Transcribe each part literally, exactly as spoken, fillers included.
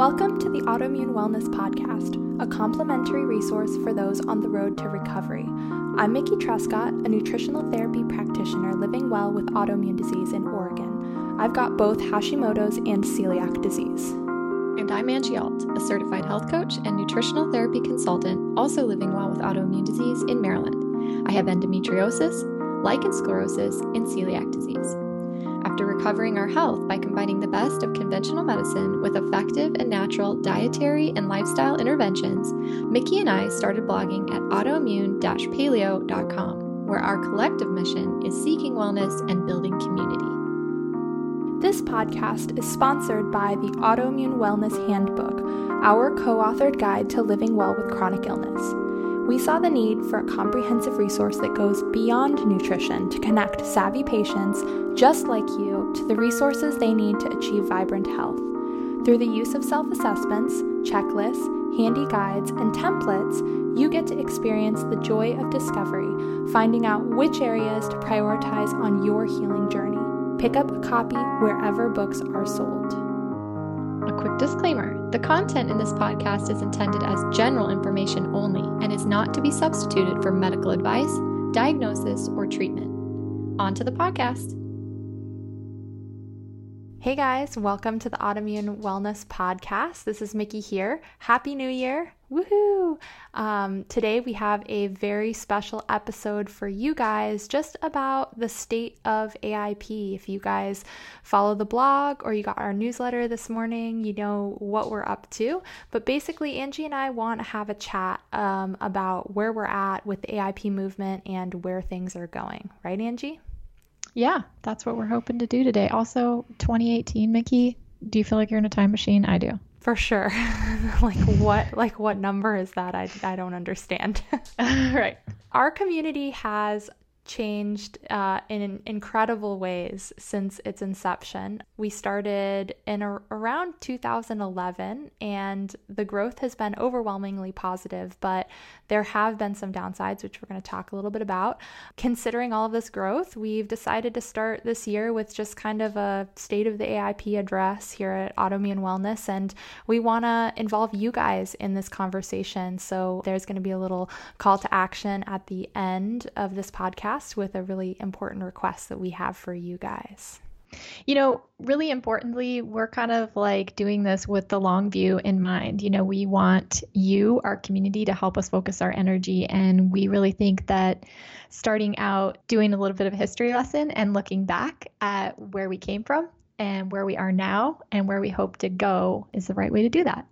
Welcome to the Autoimmune Wellness Podcast, a complimentary resource for those on the road to recovery. I'm Mickey Trescott, a nutritional therapy practitioner living well with autoimmune disease in Oregon. I've got both Hashimoto's and celiac disease. And I'm Angie Alt, a certified health coach and nutritional therapy consultant, also living well with autoimmune disease in Maryland. I have endometriosis, lichen sclerosis, and celiac disease. After recovering our health by combining the best of conventional medicine with effective and natural dietary and lifestyle interventions, Mickey and I started blogging at autoimmune dash paleo dot com, where our collective mission is seeking wellness and building community. This podcast is sponsored by the Autoimmune Wellness Handbook, our co-authored guide to living well with chronic illness. We saw the need for a comprehensive resource that goes beyond nutrition to connect savvy patients, just like you, to the resources they need to achieve vibrant health. Through the use of self-assessments, checklists, handy guides, and templates, you get to experience the joy of discovery, finding out which areas to prioritize on your healing journey. Pick up a copy wherever books are sold. A quick disclaimer. The content in this podcast is intended as general information only and is not to be substituted for medical advice, diagnosis, or treatment. On to the podcast. Hey guys, welcome to the Autoimmune Wellness Podcast. This is Mickey here. Happy New Year. Woohoo! Um, today we have a very special episode for you guys just about the state of A I P. If you guys follow the blog or you got our newsletter this morning, you know what we're up to. But basically, Angie and I want to have a chat um, about where we're at with the A I P movement and where things are going. Right, Angie? Yeah, that's what we're hoping to do today. Also, twenty eighteen, Mickey, do you feel like you're in a time machine? I do. For sure. like what, like what number is that? I, I don't understand. Right. Our community has changed uh, in incredible ways since its inception. We started in a, around two thousand eleven, and the growth has been overwhelmingly positive, but there have been some downsides, which we're going to talk a little bit about. Considering all of this growth, we've decided to start this year with just kind of a state of the A I P address here at Autoimmune Wellness, and we want to involve you guys in this conversation. So there's going to be a little call to action at the end of this podcast with a really important request that we have for you guys. You know, really importantly, we're kind of like doing this with the long view in mind. You know, we want you, our community, to help us focus our energy. And we really think that starting out doing a little bit of a history lesson and looking back at where we came from and where we are now and where we hope to go is the right way to do that.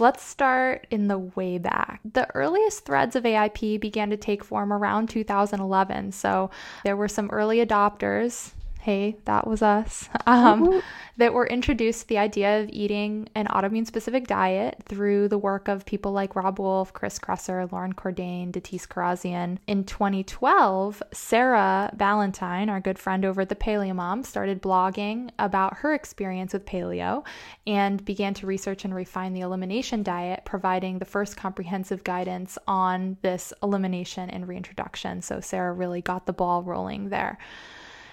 Let's start in the way back. The earliest threads of A I P began to take form around two thousand eleven. So there were some early adopters. Hey, that was us, um, that were introduced to the idea of eating an autoimmune-specific diet through the work of people like Rob Wolf, Chris Kresser, Lauren Cordain, Datis Kharrazian. In twenty twelve, Sarah Ballantyne, our good friend over at the Paleo Mom, started blogging about her experience with paleo and began to research and refine the elimination diet, providing the first comprehensive guidance on this elimination and reintroduction. So Sarah really got the ball rolling there.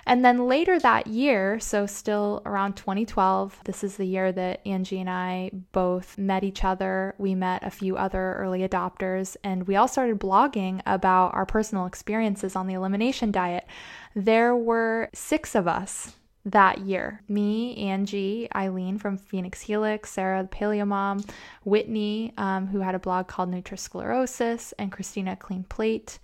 And then later that year, so still around twenty twelve, this is the year that Angie and I both met each other. We met a few other early adopters, and we all started blogging about our personal experiences on the elimination diet. There were six of us that year. Me, Angie, Eileen from Phoenix Helix, Sarah the Paleo Mom, Whitney, um, who had a blog called Neurosclerosis, and Christina, Clean Plate.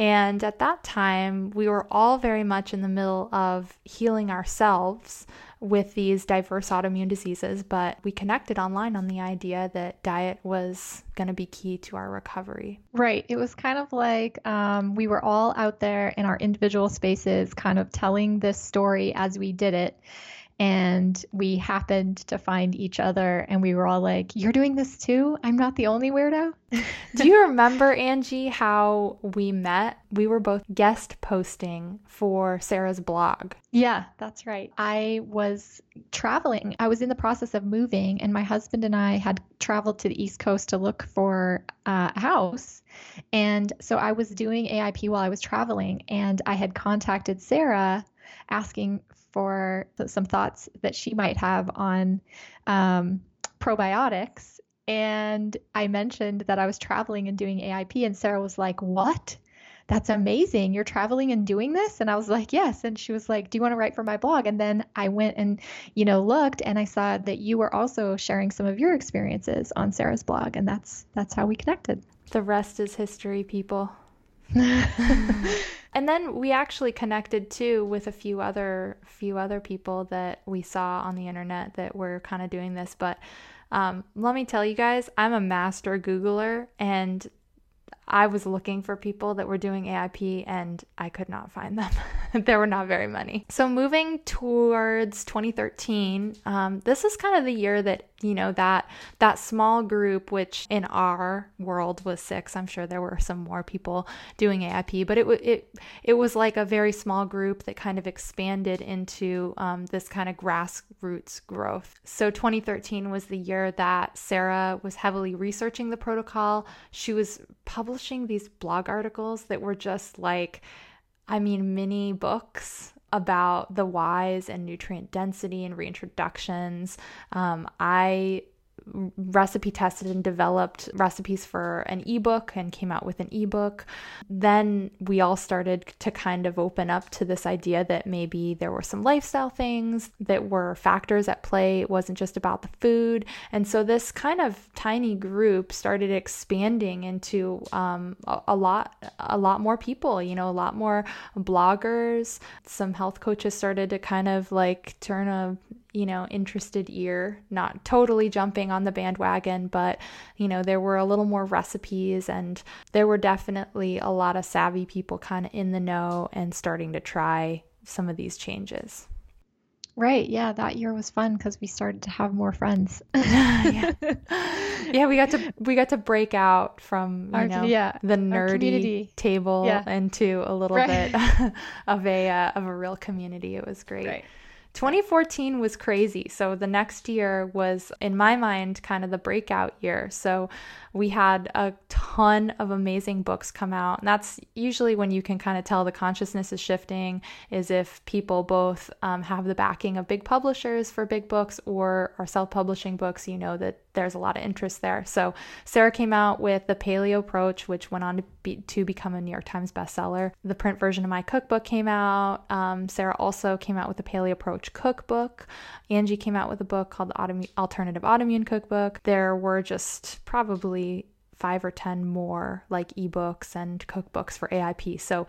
And at that time, we were all very much in the middle of healing ourselves with these diverse autoimmune diseases, but we connected online on the idea that diet was going to be key to our recovery. Right. It was kind of like um, we were all out there in our individual spaces kind of telling this story as we did it. And we happened to find each other and we were all like, you're doing this too? I'm not the only weirdo. Do you remember, Angie, how we met? We were both guest posting for Sarah's blog. Yeah, that's right. I was traveling. I was in the process of moving and my husband and I had traveled to the East Coast to look for uh, a house. And so I was doing A I P while I was traveling, and I had contacted Sarah asking for some thoughts that she might have on um, probiotics. And I mentioned that I was traveling and doing A I P, and Sarah was like, what? That's amazing. You're traveling and doing this? And I was like, yes. And she was like, do you want to write for my blog? And then I went and, you know, looked, and I saw that you were also sharing some of your experiences on Sarah's blog. And that's, that's how we connected. The rest is history, people. And then we actually connected too with a few other, few other people that we saw on the internet that were kind of doing this, but Um, let me tell you guys, I'm a master Googler, and I was looking for people that were doing A I P, and I could not find them. There were not very many. So moving towards twenty thirteen, um, this is kind of the year that, you know, that that small group, which in our world was six. I'm sure there were some more people doing A I P, but it w- it it was like a very small group that kind of expanded into um, this kind of grassroots growth. So twenty thirteen was the year that Sarah was heavily researching the protocol. She was publishing these blog articles that were just like, I mean, mini books about the whys and nutrient density and reintroductions. Um, I recipe tested and developed recipes for an ebook and came out with an ebook. Then we all started to kind of open up to this idea that maybe there were some lifestyle things that were factors at play. It wasn't just about the food. And so this kind of tiny group started expanding into um, a, a lot, a lot more people, you know, a lot more bloggers. Some health coaches started to kind of like turn a, you know, interested ear, not totally jumping on the bandwagon, but, you know, there were a little more recipes, and there were definitely a lot of savvy people kind of in the know and starting to try some of these changes. Right. Yeah. That year was fun because we started to have more friends. yeah. yeah. We got to, we got to break out from, you our, know, yeah, the nerdy table yeah. into a little right. bit of a, uh, of a real community. It was great. Right. twenty fourteen was crazy. So the next year was, in my mind, kind of the breakout year. So we had a ton of amazing books come out. And that's usually when you can kind of tell the consciousness is shifting, is if people both um, have the backing of big publishers for big books or are self-publishing books, you know that there's a lot of interest there. So Sarah came out with The Paleo Approach, which went on to, be, to become a New York Times bestseller. The print version of my cookbook came out. Um, Sarah also came out with The Paleo Approach cookbook. Angie came out with a book called The Autoimmune, Alternative Autoimmune Cookbook. There were just probably five or ten more like ebooks and cookbooks for A I P. So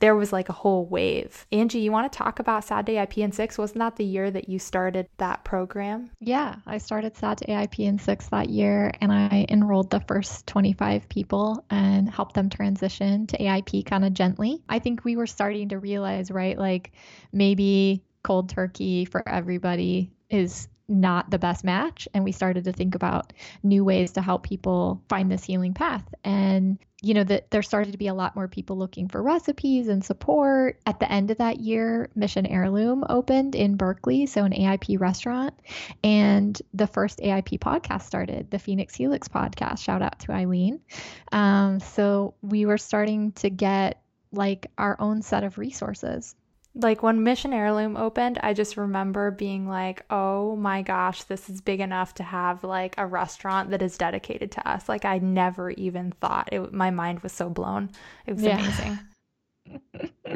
there was like a whole wave. Angie, you want to talk about S A D to A I P in six? Wasn't that the year that you started that program? Yeah, I started S A D to A I P in six that year, and I enrolled the first twenty-five people and helped them transition to A I P kind of gently. I think we were starting to realize, right, like maybe cold turkey for everybody is not the best match. And we started to think about new ways to help people find this healing path. And, you know, that there started to be a lot more people looking for recipes and support. At the end of that year, Mission Heirloom opened in Berkeley, so an A I P restaurant. And the first A I P podcast started, the Phoenix Helix podcast. Shout out to Eileen. Um, so we were starting to get like our own set of resources. Like when Mission Heirloom opened, I just remember being like, oh my gosh, this is big enough to have like a restaurant that is dedicated to us. Like I never even thought it. My mind was so blown. It was yeah. amazing.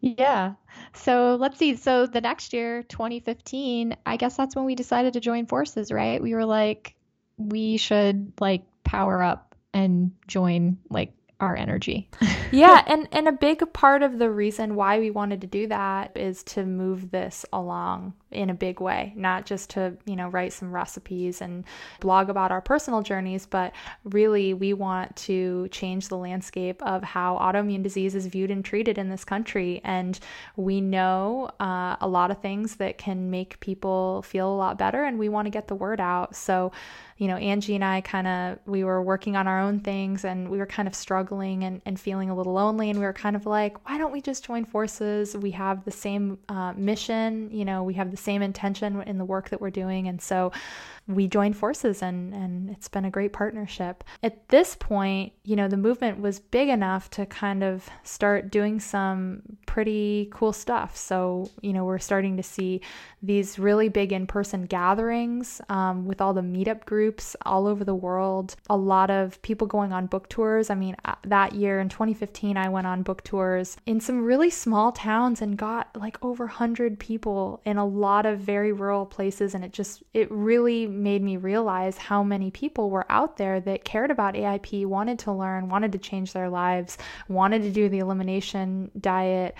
yeah. So let's see. So the next year, twenty fifteen, I guess that's when we decided to join forces, right? We were like, we should like power up and join like our energy. yeah. And, and a big part of the reason why we wanted to do that is to move this along in a big way, not just to, you know, write some recipes and blog about our personal journeys, but really we want to change the landscape of how autoimmune disease is viewed and treated in this country. And we know uh, a lot of things that can make people feel a lot better, and we want to get the word out. So, you know, Angie and I kind of, we were working on our own things, and we were kind of struggling And, and feeling a little lonely. And we were kind of like, why don't we just join forces? We have the same uh, mission, you know, we have the same intention in the work that we're doing. And so we joined forces, and, and it's been a great partnership. At this point, you know, the movement was big enough to kind of start doing some pretty cool stuff. So, you know, we're starting to see these really big in-person gatherings um, with all the meetup groups all over the world, a lot of people going on book tours. I mean, that year in twenty fifteen, I went on book tours in some really small towns and got like over one hundred people in a lot of very rural places. And it just, it really made me realize how many people were out there that cared about A I P, wanted to learn, wanted to change their lives, wanted to do the elimination diet.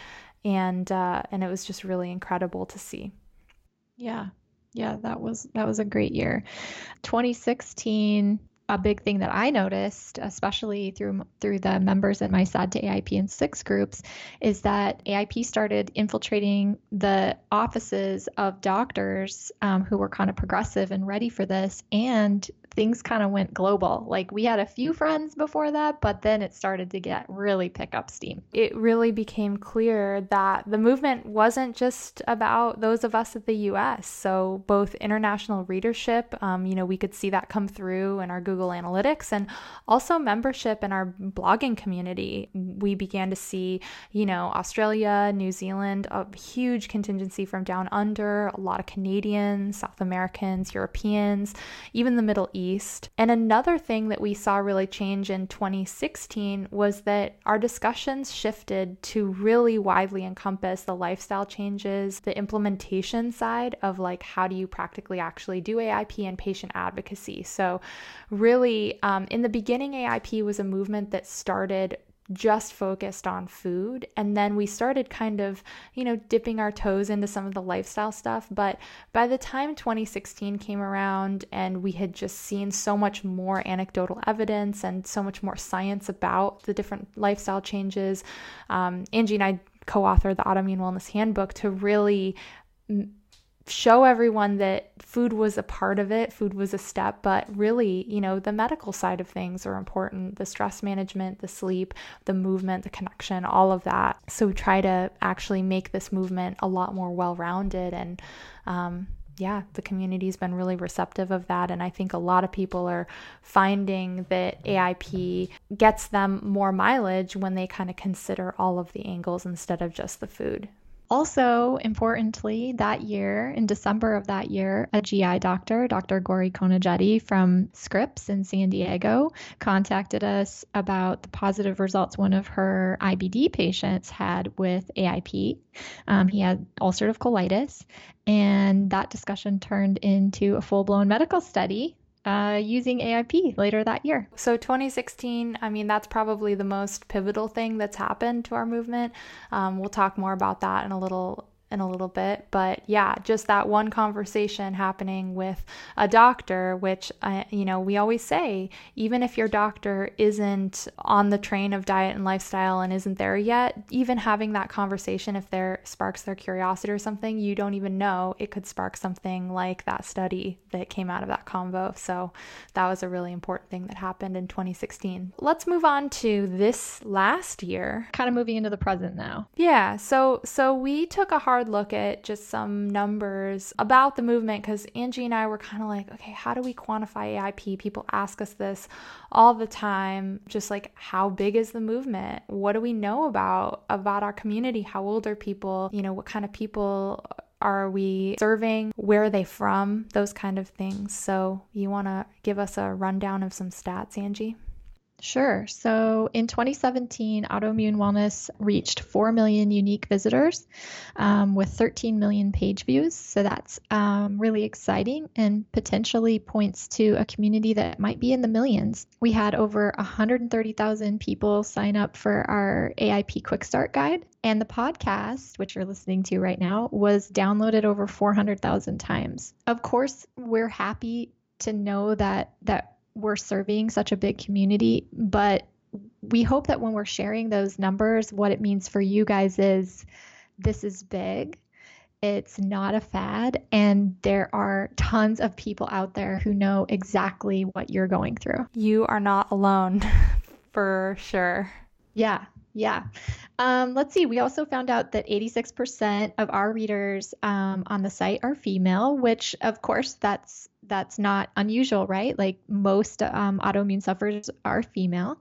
And, uh, and it was just really incredible to see. Yeah. Yeah. That was, that was a great year. twenty sixteen, a big thing that I noticed, especially through through the members in my S A D to A I P in six groups, is that A I P started infiltrating the offices of doctors um, who were kind of progressive and ready for this, and things kind of went global. Like, we had a few friends before that, but then it started to get really pick up steam. It really became clear that the movement wasn't just about those of us at the U S. So both international readership, um, you know, we could see that come through in our Google Analytics, and also membership in our blogging community. We began to see, you know, Australia, New Zealand, a huge contingency from down under, a lot of Canadians, South Americans, Europeans, even the Middle East. East. And another thing that we saw really change in twenty sixteen was that our discussions shifted to really widely encompass the lifestyle changes, the implementation side of, like, how do you practically actually do A I P, and patient advocacy. So really, um, in the beginning, A I P was a movement that started just focused on food. And then we started kind of, you know, dipping our toes into some of the lifestyle stuff. But by the time twenty sixteen came around, and we had just seen so much more anecdotal evidence and so much more science about the different lifestyle changes, um, Angie and I co-authored the Autoimmune Wellness Handbook to really m- show everyone that food was a part of it, food was a step, but really, you know, the medical side of things are important, the stress management, the sleep, the movement, the connection, all of that. So we try to actually make this movement a lot more well-rounded, and um, yeah, the community's been really receptive of that. And I think a lot of people are finding that A I P gets them more mileage when they kind of consider all of the angles instead of just the food. Also, importantly, that year, in December of that year, a G I doctor, Doctor Gori Konajetti from Scripps in San Diego, contacted us about the positive results one of her I B D patients had with A I P. Um, he had ulcerative colitis, and that discussion turned into a full-blown medical study Uh, using A I P later that year. So twenty sixteen, I mean, that's probably the most pivotal thing that's happened to our movement. Um, we'll talk more about that in a little in a little bit. But yeah, just that one conversation happening with a doctor, which, uh, you know, we always say, even if your doctor isn't on the train of diet and lifestyle and isn't there yet, even having that conversation, if there sparks their curiosity or something, you don't even know, it could spark something like that study that came out of that convo. So that was a really important thing that happened in twenty sixteen. Let's move on to this last year. Kind of moving into the present now. Yeah. So, so we took a hard look at just some numbers about the movement, because Angie and I were kind of like, okay, how do we quantify A I P? People ask us this all the time, just like, how big is the movement? What do we know about about our community? How old are people? You know, what kind of people are we serving? Where are they from? Those kind of things. So you want to give us a rundown of some stats, Angie? Sure. So in twenty seventeen, Autoimmune Wellness reached four million unique visitors um, with thirteen million page views. So that's um, really exciting and potentially points to a community that might be in the millions. We had over one hundred thirty thousand people sign up for our A I P Quick Start Guide. And the podcast, which you're listening to right now, was downloaded over four hundred thousand times. Of course, we're happy to know that that we're serving such a big community, but we hope that when we're sharing those numbers, what it means for you guys is this is big. It's not a fad, and there are tons of people out there who know exactly what you're going through. You are not alone, for sure. Yeah. Yeah. Um, let's see. We also found out that eighty-six percent of our readers um, on the site are female, which, of course, that's that's not unusual, right? Like most um, autoimmune sufferers are female.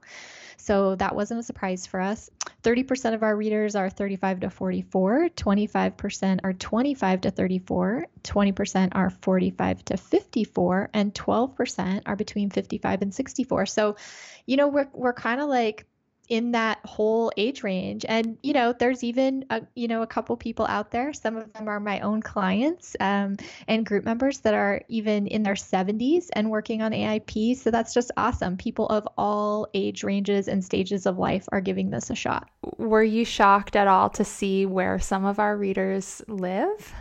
So that wasn't a surprise for us. thirty percent of our readers are thirty-five to forty-four, twenty-five percent are twenty-five to thirty-four, twenty percent are forty-five to fifty-four, and twelve percent are between fifty-five and sixty-four. So, you know, we're we're kind of like in that whole age range. And, you know, there's even, a, you know, a couple people out there. Some of them are my own clients um, and group members that are even in their seventies and working on A I P. So that's just awesome. People of all age ranges and stages of life are giving this a shot. Were you shocked at all to see where some of our readers live?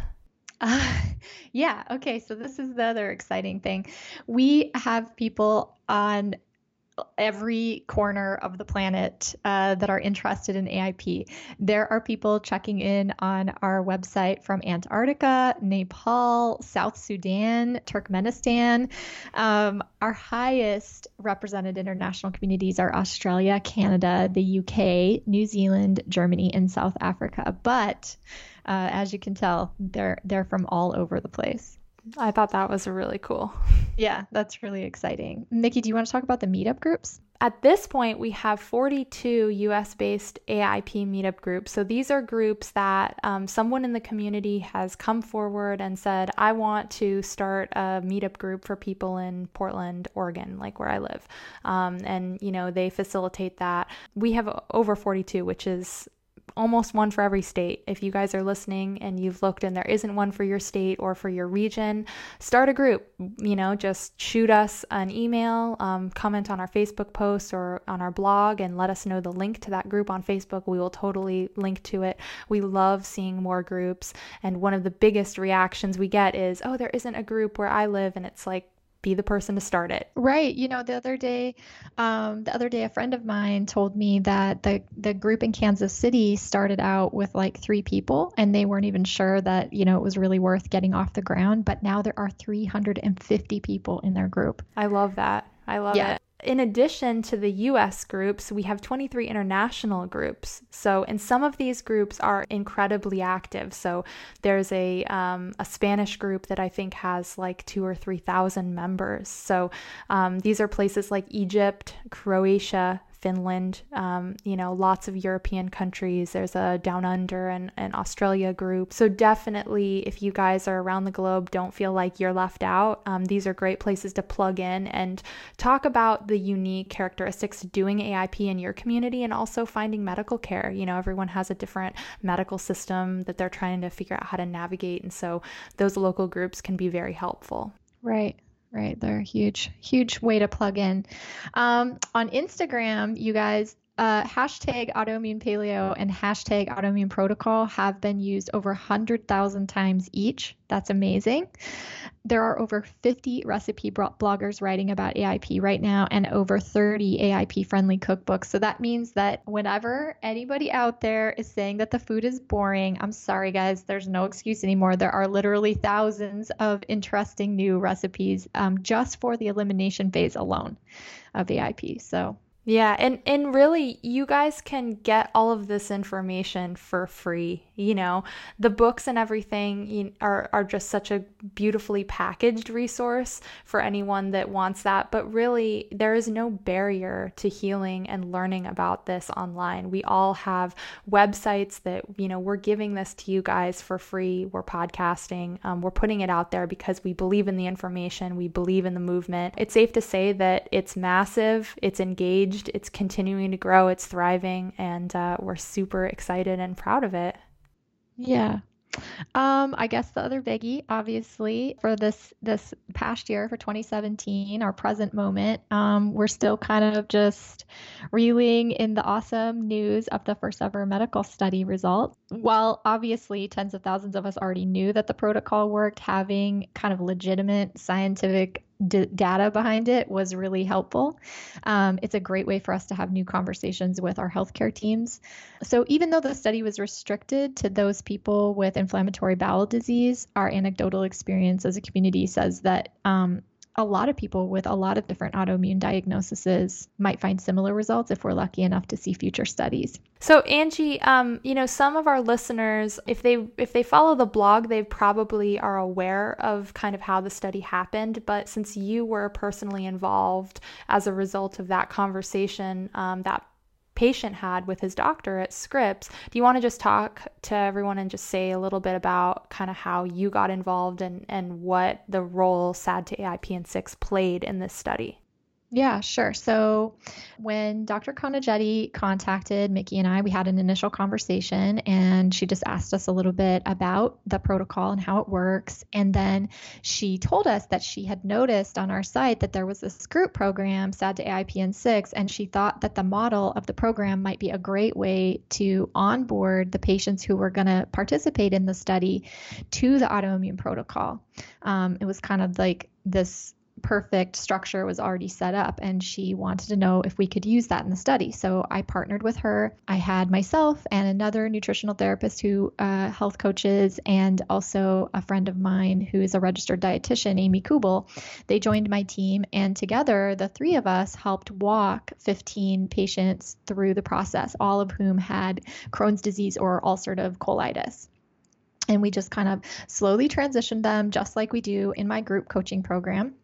Uh, yeah. Okay. So this is the other exciting thing. We have people on every corner of the planet uh, that are interested in A I P. There are people checking in on our website from Antarctica, Nepal, South Sudan, Turkmenistan. Um, our highest represented international communities are Australia, Canada, the U K, New Zealand, Germany, and South Africa. But uh, as you can tell, they're they're from all over the place. I thought that was really cool. Yeah, that's really exciting. Mickey, do you want to talk about the meetup groups? At this point, we have forty-two U S-based A I P meetup groups. So these are groups that um, someone in the community has come forward and said, I want to start a meetup group for people in Portland, Oregon, like where I live. Um, and, you know, they facilitate that. We have over forty-two, which is almost one for every state. If you guys are listening and you've looked and there isn't one for your state or for your region, start a group. You know, just shoot us an email, um, comment on our Facebook post or on our blog and let us know the link to that group on Facebook. We will totally link to it. We love seeing more groups. And one of the biggest reactions we get is, oh, there isn't a group where I live. And it's like, be the person to start it. Right. You know, the other day, um, the other day, a friend of mine told me that the, the group in Kansas City started out with like three people and they weren't even sure that, you know, it was really worth getting off the ground. But now there are three hundred fifty people in their group. I love that. I love yeah. it. In addition to the U S groups, we have twenty-three international groups. So, and some of these groups are incredibly active. So there's a um, a Spanish group that I think has like two or three thousand members. So um, these are places like Egypt, Croatia, Finland, um, you know, lots of European countries. There's a Down Under and an Australia group. So definitely, if you guys are around the globe, don't feel like you're left out. Um, these are great places to plug in and talk about the unique characteristics of doing A I P in your community and also finding medical care. You know, everyone has a different medical system that they're trying to figure out how to navigate. And so those local groups can be very helpful. Right. Right. They're a huge, huge way to plug in. Um, on Instagram, you guys, uh, hashtag autoimmune paleo and hashtag autoimmune protocol have been used over one hundred thousand times each. That's amazing. There are over fifty recipe bloggers writing about A I P right now and over thirty A I P-friendly cookbooks. So that means that whenever anybody out there is saying that the food is boring, I'm sorry, guys, there's no excuse anymore. There are literally thousands of interesting new recipes um, just for the elimination phase alone of A I P. So yeah. And, and really, you guys can get all of this information for free. You know, the books and everything are, are just such a beautifully packaged resource for anyone that wants that. But really, there is no barrier to healing and learning about this online. We all have websites that, you know, we're giving this to you guys for free. We're podcasting. Um, we're putting it out there because we believe in the information. We believe in the movement. It's safe to say that it's massive. It's engaged. It's continuing to grow. It's thriving. And uh, we're super excited and proud of it. Yeah. Um, I guess the other biggie, obviously, for this this past year, for twenty seventeen, our present moment, um, we're still kind of just reeling in the awesome news of the first ever medical study results. While obviously tens of thousands of us already knew that the protocol worked, having kind of legitimate scientific D- data behind it was really helpful. Um, it's a great way for us to have new conversations with our healthcare teams. So even though the study was restricted to those people with inflammatory bowel disease, our anecdotal experience as a community says that um, a lot of people with a lot of different autoimmune diagnoses might find similar results if we're lucky enough to see future studies. So Angie, um, you know, some of our listeners, if they if they follow the blog, they probably are aware of kind of how the study happened. But since you were personally involved as a result of that conversation um, that patient had with his doctor at Scripps, do you want to just talk to everyone and just say a little bit about kind of how you got involved and, and what the role S A D to A I P in six played in this study? Yeah, sure. So when Doctor Konajetti contacted Mickey and I, we had an initial conversation and she just asked us a little bit about the protocol and how it works. And then she told us that she had noticed on our site that there was this group program, S A D to A I P in six, and she thought that the model of the program might be a great way to onboard the patients who were going to participate in the study to the autoimmune protocol. Um, it was kind of like this perfect structure was already set up, and she wanted to know if we could use that in the study. So I partnered with her. I had myself and another nutritional therapist who uh, health coaches, and also a friend of mine who is a registered dietitian, Amy Kubel. They joined my team, and together the three of us helped walk fifteen patients through the process, all of whom had Crohn's disease or ulcerative colitis. And we just kind of slowly transitioned them just like we do in my group coaching program.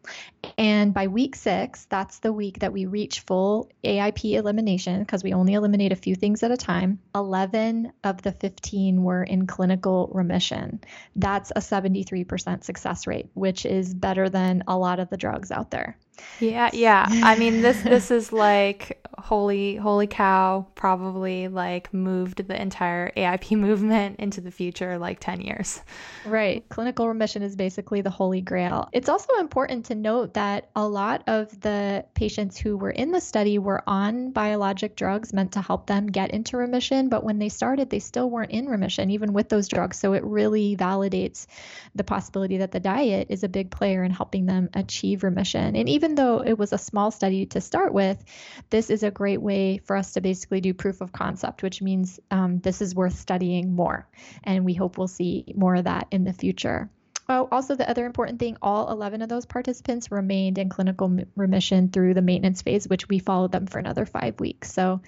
And by week six, that's the week that we reach full A I P elimination because we only eliminate a few things at a time. eleven of the fifteen were in clinical remission. That's a seventy-three percent success rate, which is better than a lot of the drugs out there. Yeah. Yeah. I mean, this, this is like, holy, holy cow, probably like moved the entire A I P movement into the future, like ten years. Right. Clinical remission is basically the holy grail. It's also important to note that a lot of the patients who were in the study were on biologic drugs meant to help them get into remission. But when they started, they still weren't in remission, even with those drugs. So it really validates the possibility that the diet is a big player in helping them achieve remission. And even Even though it was a small study to start with, this is a great way for us to basically do proof of concept, which means um, this is worth studying more. And we hope we'll see more of that in the future. Oh, also, the other important thing, all eleven of those participants remained in clinical remission through the maintenance phase, which we followed them for another five weeks. So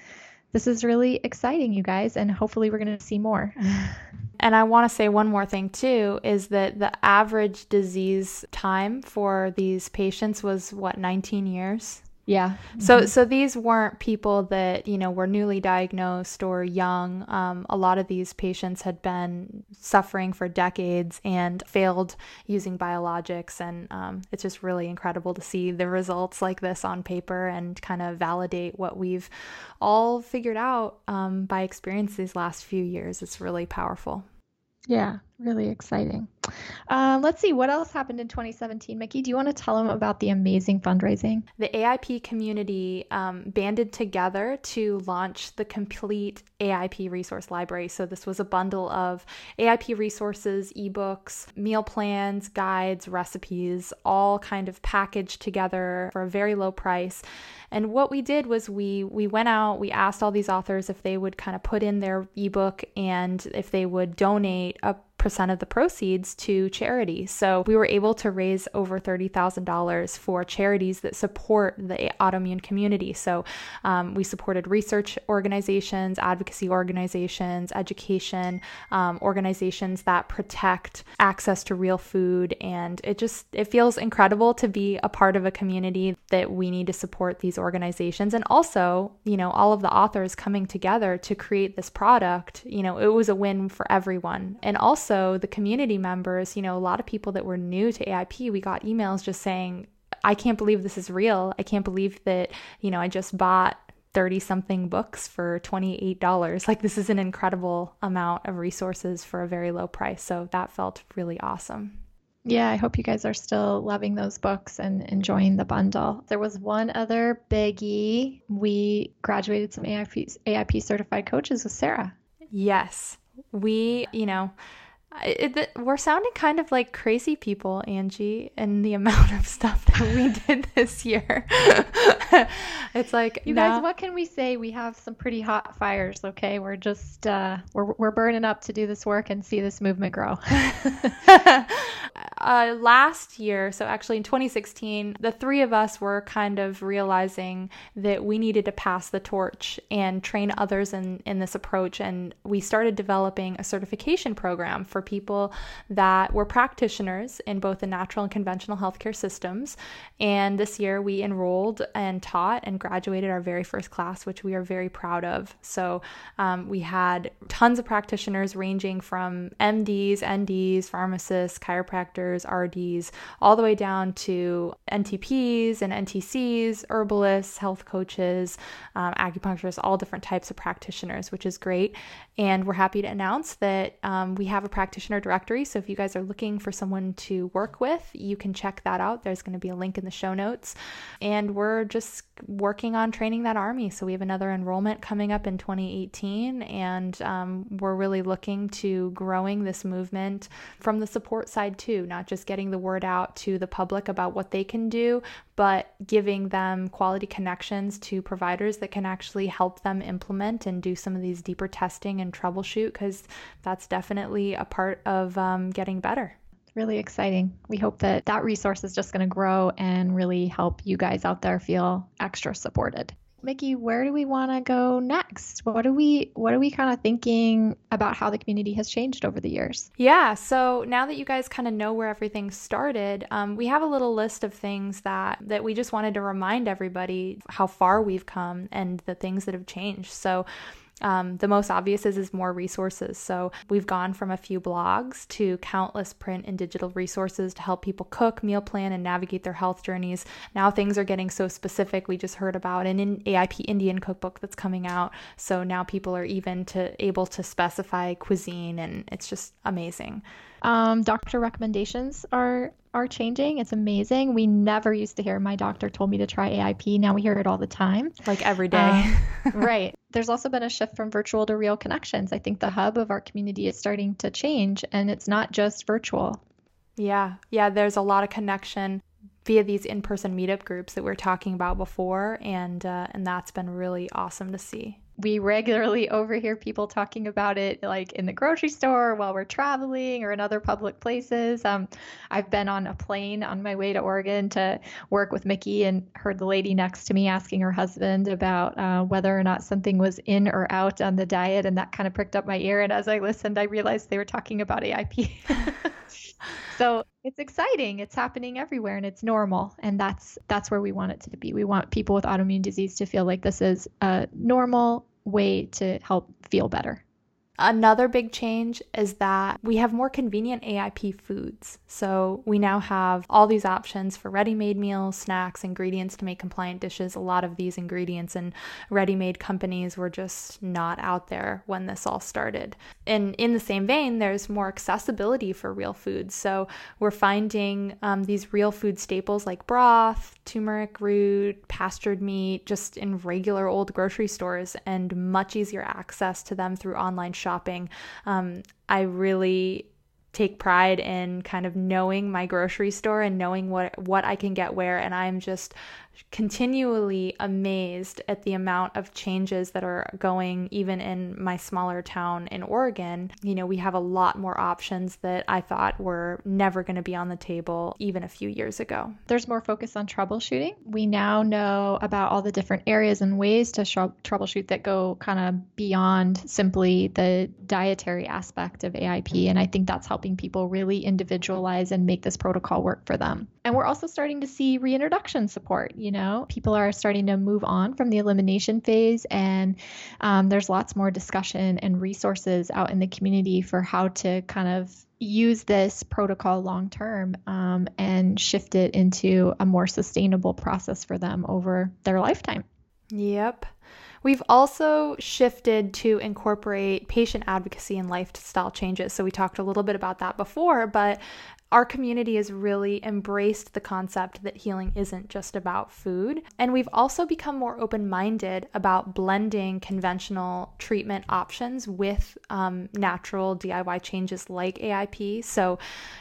this is really exciting, you guys, and hopefully we're going to see more. And I want to say one more thing too, is that the average disease time for these patients was what, nineteen years? Yeah. Mm-hmm. So, so these weren't people that, you know, were newly diagnosed or young. Um, a lot of these patients had been suffering for decades and failed using biologics. And um, it's just really incredible to see the results like this on paper and kind of validate what we've all figured out um, by experience these last few years. It's really powerful. Yeah, really exciting. Uh, let's see what else happened in twenty seventeen. Mickey, do you want to tell them about the amazing fundraising? The A I P community um, banded together to launch the complete A I P resource library. So this was a bundle of A I P resources, ebooks, meal plans, guides, recipes, all kind of packaged together for a very low price. And what we did was we we went out, we asked all these authors if they would kind of put in their ebook and if they would donate a percent of the proceeds to charity. So we were able to raise over thirty thousand dollars for charities that support the autoimmune community. So um, we supported research organizations, advocacy organizations, education, um, organizations that protect access to real food. And it just, it feels incredible to be a part of a community that we need to support these organizations. And also, you know, all of the authors coming together to create this product, you know, it was a win for everyone. And also, So the community members, you know, a lot of people that were new to A I P, we got emails just saying, I can't believe this is real. I can't believe that, you know, I just bought thirty something books for twenty-eight dollars. Like, this is an incredible amount of resources for a very low price. So that felt really awesome. Yeah, I hope you guys are still loving those books and enjoying the bundle. There was one other biggie. We graduated some A I P, A I P certified coaches with Sarah. Yes, we, you know, It, it, we're sounding kind of like crazy people, Angie, and the amount of stuff that we did this year. It's like, you nah. guys, what can we say? We have some pretty hot fires. Okay, we're just uh, we're we're burning up to do this work and see this movement grow. uh, last year, so actually in twenty sixteen, the three of us were kind of realizing that we needed to pass the torch and train others in in this approach, and we started developing a certification program for people that were practitioners in both the natural and conventional healthcare systems. And this year we enrolled and taught and graduated our very first class, which we are very proud of. So um, we had tons of practitioners ranging from M Ds, N Ds, pharmacists, chiropractors, R Ds, all the way down to N T Ps and N T Cs, herbalists, health coaches, um, acupuncturists, all different types of practitioners, which is great. And we're happy to announce that um, we have a practitioner directory. So if you guys are looking for someone to work with, you can check that out. There's going to be a link in the show notes. And we're just working on training that army. So we have another enrollment coming up in twenty eighteen. And um, we're really looking to growing this movement from the support side too, not just getting the word out to the public about what they can do, but giving them quality connections to providers that can actually help them implement and do some of these deeper testing and troubleshoot, because that's definitely a part of um, getting better. It's really exciting. We hope that that resource is just going to grow and really help you guys out there feel extra supported. Mickey, where do we want to go next? What are we what are we kind of thinking about how the community has changed over the years? Yeah, so now that you guys kind of know where everything started, um, we have a little list of things that, that we just wanted to remind everybody how far we've come and the things that have changed. So Um, the most obvious is, is more resources. So we've gone from a few blogs to countless print and digital resources to help people cook, meal plan, and navigate their health journeys. Now things are getting so specific. We just heard about an A I P Indian cookbook that's coming out. So now people are even to able to specify cuisine, and it's just amazing. Um, doctor recommendations are are changing. It's amazing. We never used to hear, my doctor told me to try A I P. Now we hear it all the time. Like every day. Um, right. There's also been a shift from virtual to real connections. I think the hub of our community is starting to change, and it's not just virtual. Yeah. Yeah. There's a lot of connection via these in-person meetup groups that we were talking about before. And, uh, and that's been really awesome to see. We regularly overhear people talking about it, like in the grocery store, while we're traveling, or in other public places. Um, I've been on a plane on my way to Oregon to work with Mickey and heard the lady next to me asking her husband about uh, whether or not something was in or out on the diet. And that kind of pricked up my ear. And as I listened, I realized they were talking about A I P. So it's exciting. It's happening everywhere, and it's normal. And that's that's where we want it to be. We want people with autoimmune disease to feel like this is a normal way to help feel better. Another big change is that we have more convenient A I P foods. So we now have all these options for ready-made meals, snacks, ingredients to make compliant dishes. A lot of these ingredients and ready-made companies were just not out there when this all started. And in the same vein, there's more accessibility for real foods. So we're finding um, these real food staples like broth, turmeric root, pastured meat, just in regular old grocery stores, and much easier access to them through online shopping. shopping. Um, I really take pride in kind of knowing my grocery store and knowing what, what I can get where. And I'm just continually amazed at the amount of changes that are going even in my smaller town in Oregon. You know, we have a lot more options that I thought were never going to be on the table even a few years ago. There's more focus on troubleshooting. We now know about all the different areas and ways to tr- troubleshoot that go kind of beyond simply the dietary aspect of A I P. And I think that's helping people really individualize and make this protocol work for them. And we're also starting to see reintroduction support. You You know, people are starting to move on from the elimination phase, and um, there's lots more discussion and resources out in the community for how to kind of use this protocol long term um, and shift it into a more sustainable process for them over their lifetime. Yep. We've also shifted to incorporate patient advocacy and lifestyle changes. So we talked a little bit about that before, but Our community has really embraced the concept that healing isn't just about food. And we've also become more open-minded about blending conventional treatment options with um, natural D I Y changes like A I P. So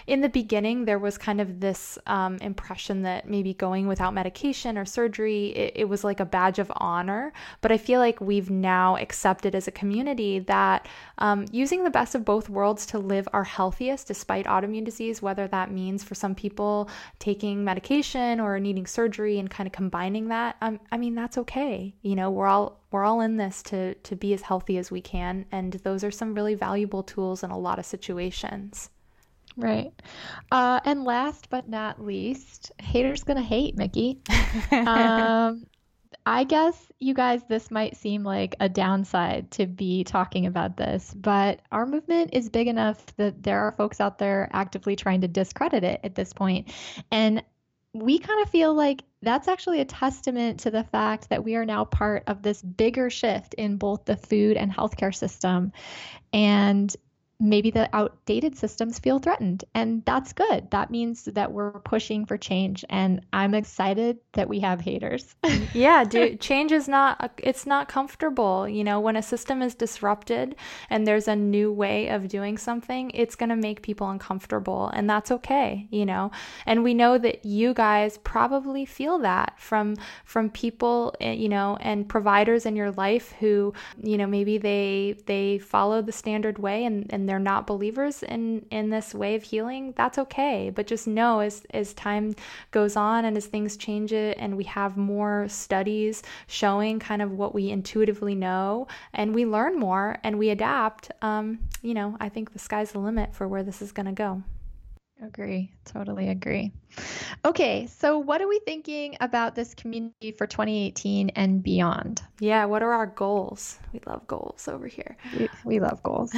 in the beginning, there was kind of this um, impression that maybe going without medication or surgery, it, it was like a badge of honor. But I feel like we've now accepted as a community that um, using the best of both worlds to live our healthiest despite autoimmune disease, whether that means for some people taking medication or needing surgery and kind of combining that, um, I mean, that's okay. You know, we're all we're all in this to to be as healthy as we can, and those are some really valuable tools in a lot of situations. Right. Uh, and last but not least, haters gonna hate, Mickey. um, I guess you guys, this might seem like a downside to be talking about this, but our movement is big enough that there are folks out there actively trying to discredit it at this point. And we kind of feel like that's actually a testament to the fact that we are now part of this bigger shift in both the food and healthcare system. And maybe the outdated systems feel threatened, and that's good. That means that we're pushing for change, and I'm excited that we have haters. Yeah, dude, change is not, it's not comfortable. You know, when a system is disrupted and there's a new way of doing something, it's going to make people uncomfortable, and that's okay, you know? And we know that you guys probably feel that from, from people, you know, and providers in your life who, you know, maybe they, they follow the standard way and, and they're not believers in, in this way of healing. That's okay. But just know as, as time goes on and as things change it, and we have more studies showing kind of what we intuitively know, and we learn more and we adapt, um, you know, I think the sky's the limit for where this is going to go. Agree. Totally agree. Okay. So what are we thinking about this community for twenty eighteen and beyond? Yeah. What are our goals? We love goals over here. We, we love goals.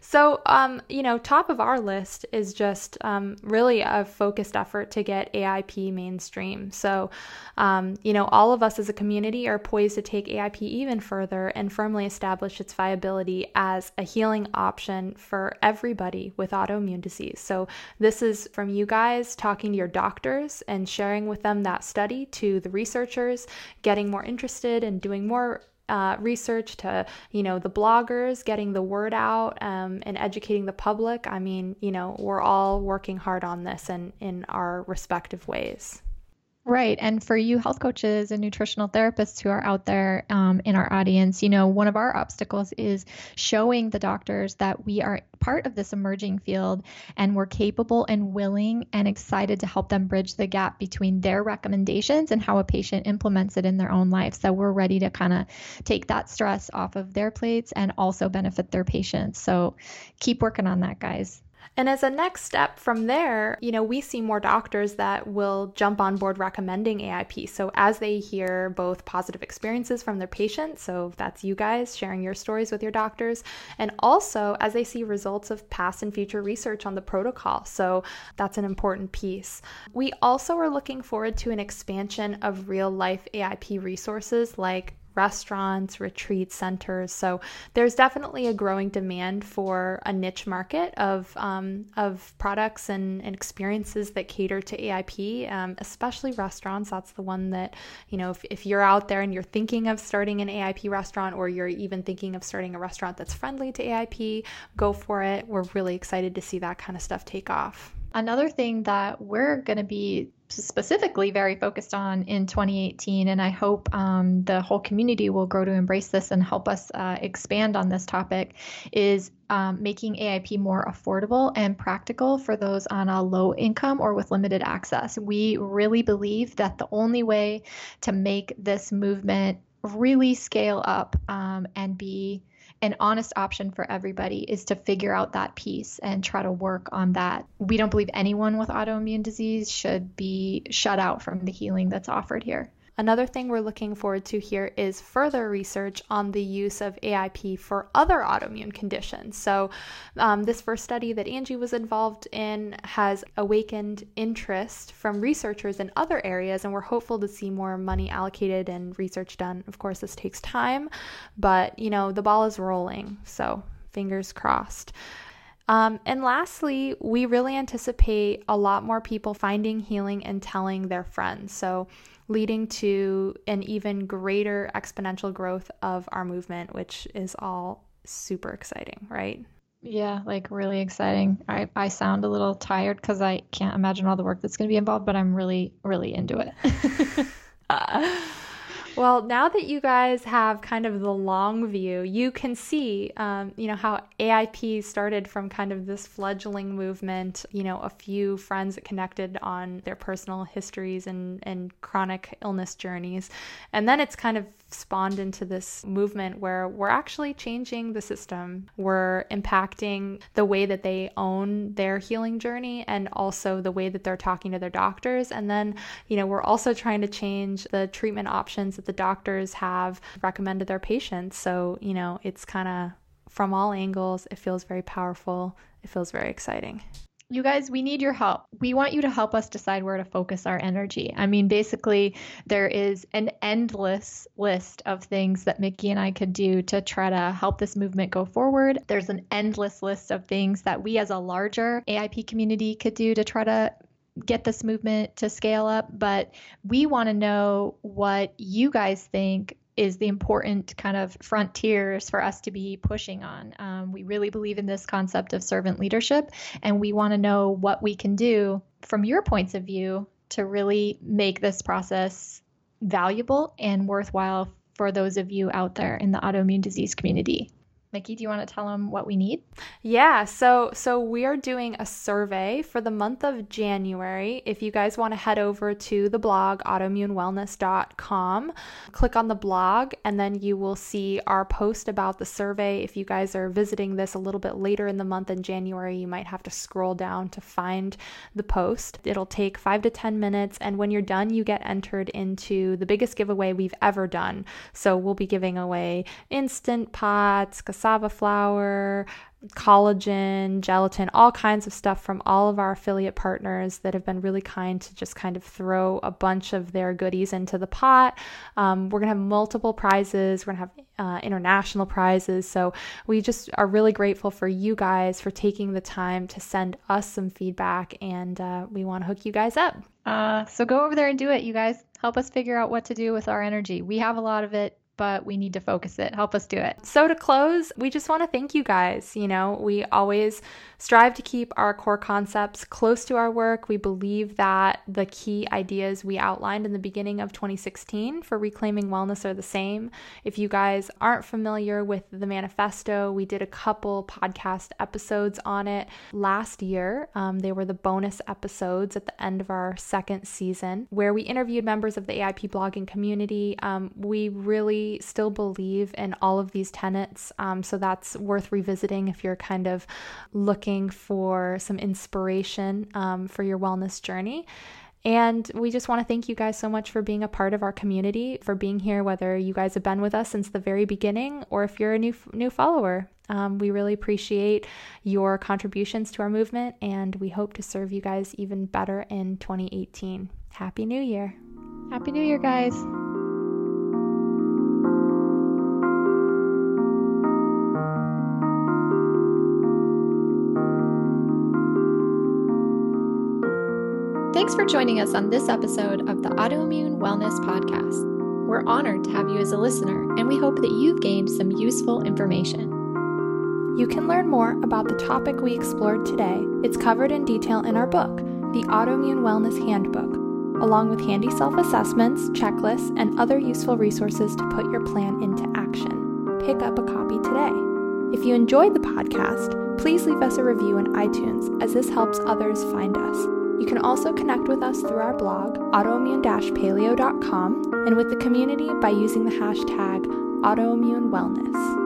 So, um, you know, top of our list is just um, really a focused effort to get A I P mainstream. So, um, you know, all of us as a community are poised to take A I P even further and firmly establish its viability as a healing option for everybody with autoimmune disease. So this is from you guys talking to your doctors and sharing with them that study, to the researchers getting more interested and doing more Uh, research, to, you know, the bloggers getting the word out um, and educating the public. I mean, you know, we're all working hard on this and in our respective ways. Right. And for you health coaches and nutritional therapists who are out there um, in our audience, you know, one of our obstacles is showing the doctors that we are part of this emerging field and we're capable and willing and excited to help them bridge the gap between their recommendations and how a patient implements it in their own life. So we're ready to kind of take that stress off of their plates and also benefit their patients. So keep working on that, guys. And as a next step from there, you know, we see more doctors that will jump on board recommending A I P. So as they hear both positive experiences from their patients, so that's you guys sharing your stories with your doctors, and also as they see results of past and future research on the protocol. So that's an important piece. We also are looking forward to an expansion of real life A I P resources like restaurants, retreat centers. So there's definitely a growing demand for a niche market of um, of products and, and experiences that cater to A I P, um, especially restaurants. That's the one that, you know, if, if you're out there and you're thinking of starting an A I P restaurant, or you're even thinking of starting a restaurant that's friendly to A I P, go for it. We're really excited to see that kind of stuff take off. Another thing that we're going to be specifically very focused on in twenty eighteen, and I hope um, the whole community will grow to embrace this and help us uh, expand on this topic, is um, making A I P more affordable and practical for those on a low income or with limited access. We really believe that the only way to make this movement really scale up um, and be an honest option for everybody is to figure out that piece and try to work on that. We don't believe anyone with autoimmune disease should be shut out from the healing that's offered here. Another thing we're looking forward to here is further research on the use of A I P for other autoimmune conditions. So um, this first study that Angie was involved in has awakened interest from researchers in other areas, and we're hopeful to see more money allocated and research done. Of course, this takes time, but, you know, the ball is rolling, so fingers crossed. Um, and lastly, we really anticipate a lot more people finding healing and telling their friends, so leading to an even greater exponential growth of our movement, which is all super exciting, right? Yeah, like really exciting. I, I sound a little tired because I can't imagine all the work that's going to be involved, but I'm really, really into it. uh, well, now that you guys have kind of the long view, you can see, um, you know, how A I P started from kind of this fledgling movement, you know, a few friends that connected on their personal histories and, and chronic illness journeys. And then it's kind of spawned into this movement where we're actually changing the system. We're impacting the way that they own their healing journey and also the way that they're talking to their doctors. And then, you know, we're also trying to change the treatment options that the doctors have recommended their patients. So, you know, it's kind of from all angles. It feels very powerful. It feels very exciting. You guys, we need your help. We want you to help us decide where to focus our energy. I mean, basically, there is an endless list of things that Mickey and I could do to try to help this movement go forward. There's an endless list of things that we as a larger A I P community could do to try to get this movement to scale up. But we want to know what you guys think is the important kind of frontiers for us to be pushing on. Um, we really believe in this concept of servant leadership, and we want to know what we can do from your points of view to really make this process valuable and worthwhile for those of you out there in the autoimmune disease community. Mickey, do you want to tell them what we need? Yeah, so so we are doing a survey for the month of January. If you guys want to head over to the blog, autoimmune wellness dot com, click on the blog, and then you will see our post about the survey. If you guys are visiting this a little bit later in the month in January, you might have to scroll down to find the post. It'll take five to ten minutes, and when you're done, you get entered into the biggest giveaway we've ever done. So we'll be giving away Instant Pots, cassava flour, collagen, gelatin, all kinds of stuff from all of our affiliate partners that have been really kind to just kind of throw a bunch of their goodies into the pot. Um, we're going to have multiple prizes. We're going to have uh, international prizes. So we just are really grateful for you guys for taking the time to send us some feedback, and uh, we want to hook you guys up. Uh, so go over there and do it, you guys. Help us figure out what to do with our energy. We have a lot of it, but we need to focus it. Help us do it. So to close, we just want to thank you guys. You know, we always strive to keep our core concepts close to our work. We believe that the key ideas we outlined in the beginning of twenty sixteen for Reclaiming Wellness are the same. If you guys aren't familiar with the manifesto, we did a couple podcast episodes on it last year. Um, they were the bonus episodes at the end of our second season where we interviewed members of the A I P blogging community. Um, we really still believe in all of these tenets. Um, so that's worth revisiting if you're kind of looking for some inspiration um, for your wellness journey. And we just want to thank you guys so much for being a part of our community, for being here, whether you guys have been with us since the very beginning or if you're a new new follower. Um, we really appreciate your contributions to our movement, and we hope to serve you guys even better in twenty eighteen. Happy New Year. Happy New Year, guys. Thanks for joining us on this episode of the Autoimmune Wellness Podcast. We're honored to have you as a listener, and we hope that you've gained some useful information. You can learn more about the topic we explored today. It's covered in detail in our book, The Autoimmune Wellness Handbook, along with handy self-assessments, checklists, and other useful resources to put your plan into action. Pick up a copy today. If you enjoyed the podcast, please leave us a review in iTunes, as this helps others find us. You can also connect with us through our blog, autoimmune dash paleo dot com, and with the community by using the hashtag autoimmune wellness.